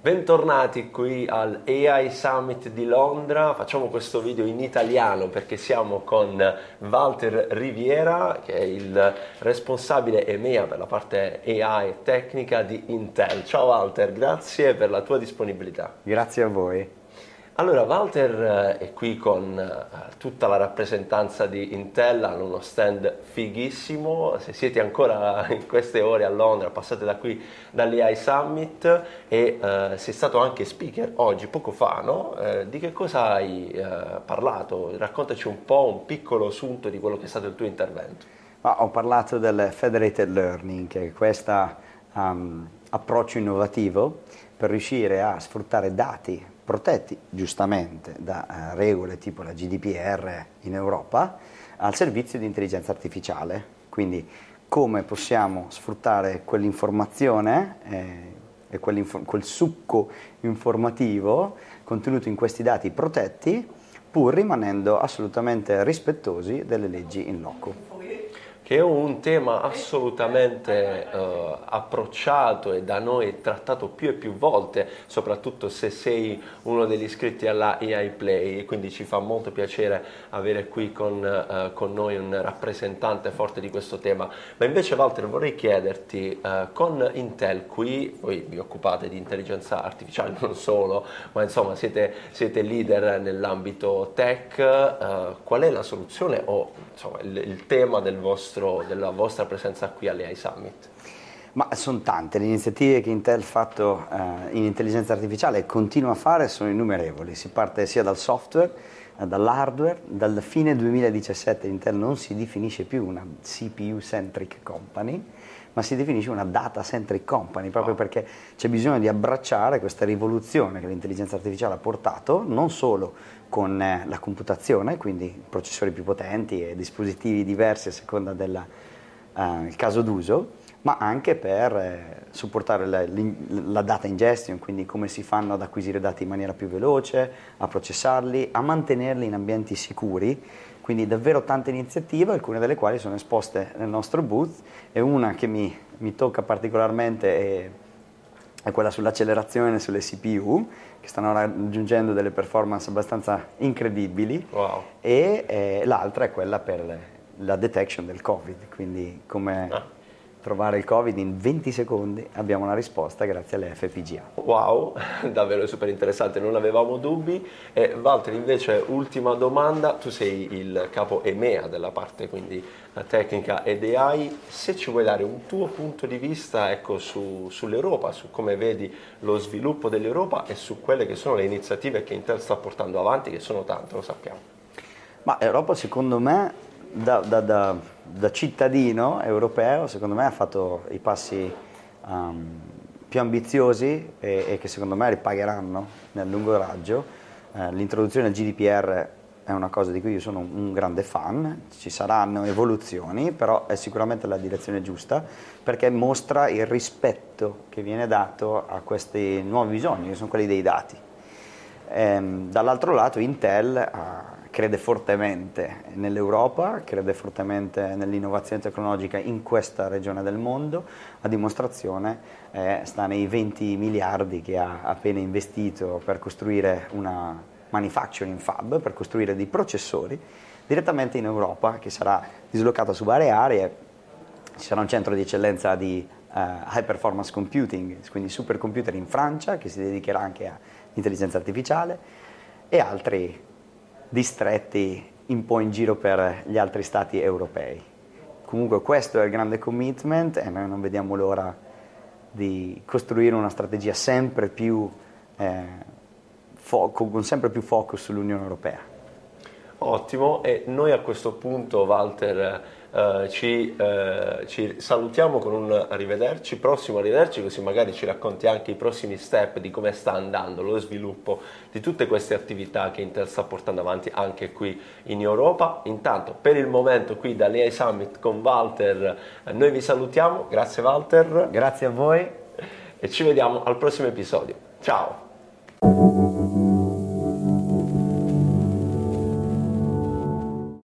Bentornati qui al AI Summit di Londra. Facciamo questo video in italiano perché siamo con Walter Riviera, che è il responsabile EMEA per la parte AI e tecnica di Intel. Ciao Walter, grazie per la tua disponibilità. Grazie a voi. Allora, Walter è qui con tutta la rappresentanza di Intel, hanno uno stand fighissimo. Se siete ancora in queste ore a Londra, passate da qui dall'AI Summit, e sei stato anche speaker oggi, poco fa, no? Di che cosa hai parlato? Raccontaci un po' un piccolo assunto di quello che è stato il tuo intervento. Ma ho parlato del Federated Learning, che è questo approccio innovativo per riuscire a sfruttare dati protetti giustamente da regole tipo la GDPR in Europa al servizio di intelligenza artificiale. Quindi come possiamo sfruttare quell'informazione e quel succo informativo contenuto in questi dati protetti, pur rimanendo assolutamente rispettosi delle leggi in loco. Che è un tema assolutamente approcciato e da noi trattato più e più volte, soprattutto se sei uno degli iscritti alla AI Play, e quindi ci fa molto piacere avere qui con noi un rappresentante forte di questo tema. Ma invece Walter, vorrei chiederti, con Intel qui, voi vi occupate di intelligenza artificiale non solo, ma insomma siete leader nell'ambito tech, qual è la soluzione o insomma, il tema della vostra presenza qui alle AI Summit? Ma sono tante le iniziative che Intel ha fatto in intelligenza artificiale e continua a fare, sono innumerevoli. Si parte sia dal software, dall'hardware. Dalla fine 2017 Intel non si definisce più una CPU-centric company, ma si definisce una data-centric company, proprio perché c'è bisogno di abbracciare questa rivoluzione che l'intelligenza artificiale ha portato, non solo con la computazione, quindi processori più potenti e dispositivi diversi a seconda del caso d'uso, ma anche per supportare la data ingestion, quindi come si fanno ad acquisire dati in maniera più veloce, a processarli, a mantenerli in ambienti sicuri. Quindi davvero tante iniziative, alcune delle quali sono esposte nel nostro booth, e una che mi tocca particolarmente è quella sull'accelerazione sulle CPU, che stanno raggiungendo delle performance abbastanza incredibili, e l'altra è quella per la detection del Covid, quindi come trovare il Covid in 20 secondi abbiamo una risposta grazie alle FPGA. Wow, davvero super interessante, non avevamo dubbi. Walter, invece ultima domanda, tu sei il capo EMEA della parte quindi tecnica ed AI, se ci vuoi dare un tuo punto di vista, ecco, sull'Europa, su come vedi lo sviluppo dell'Europa e su quelle che sono le iniziative che Intel sta portando avanti, che sono tante, lo sappiamo. Ma l'Europa, secondo me, da cittadino europeo, secondo me ha fatto i passi più ambiziosi e che secondo me ripagheranno nel lungo raggio. L'introduzione al GDPR è una cosa di cui io sono un grande fan, ci saranno evoluzioni, però è sicuramente la direzione giusta perché mostra il rispetto che viene dato a questi nuovi bisogni, che sono quelli dei dati. Dall'altro lato Intel crede fortemente nell'Europa, crede fortemente nell'innovazione tecnologica in questa regione del mondo, a dimostrazione sta nei 20 miliardi che ha appena investito per costruire una manufacturing fab, per costruire dei processori direttamente in Europa, che sarà dislocata su varie aree. Ci sarà un centro di eccellenza di high performance computing, quindi supercomputer in Francia, che si dedicherà anche all'intelligenza artificiale, e altri distretti un po' in giro per gli altri stati europei. Comunque questo è il grande commitment e noi non vediamo l'ora di costruire una strategia sempre più con sempre più focus sull'Unione Europea. Ottimo, e noi a questo punto, Walter, ci salutiamo con un arrivederci, prossimo arrivederci, così magari ci racconti anche i prossimi step di come sta andando lo sviluppo di tutte queste attività che Intel sta portando avanti anche qui in Europa. Intanto per il momento qui dall'AI Summit con Walter noi vi salutiamo, grazie Walter. Grazie a voi e ci vediamo al prossimo episodio, ciao!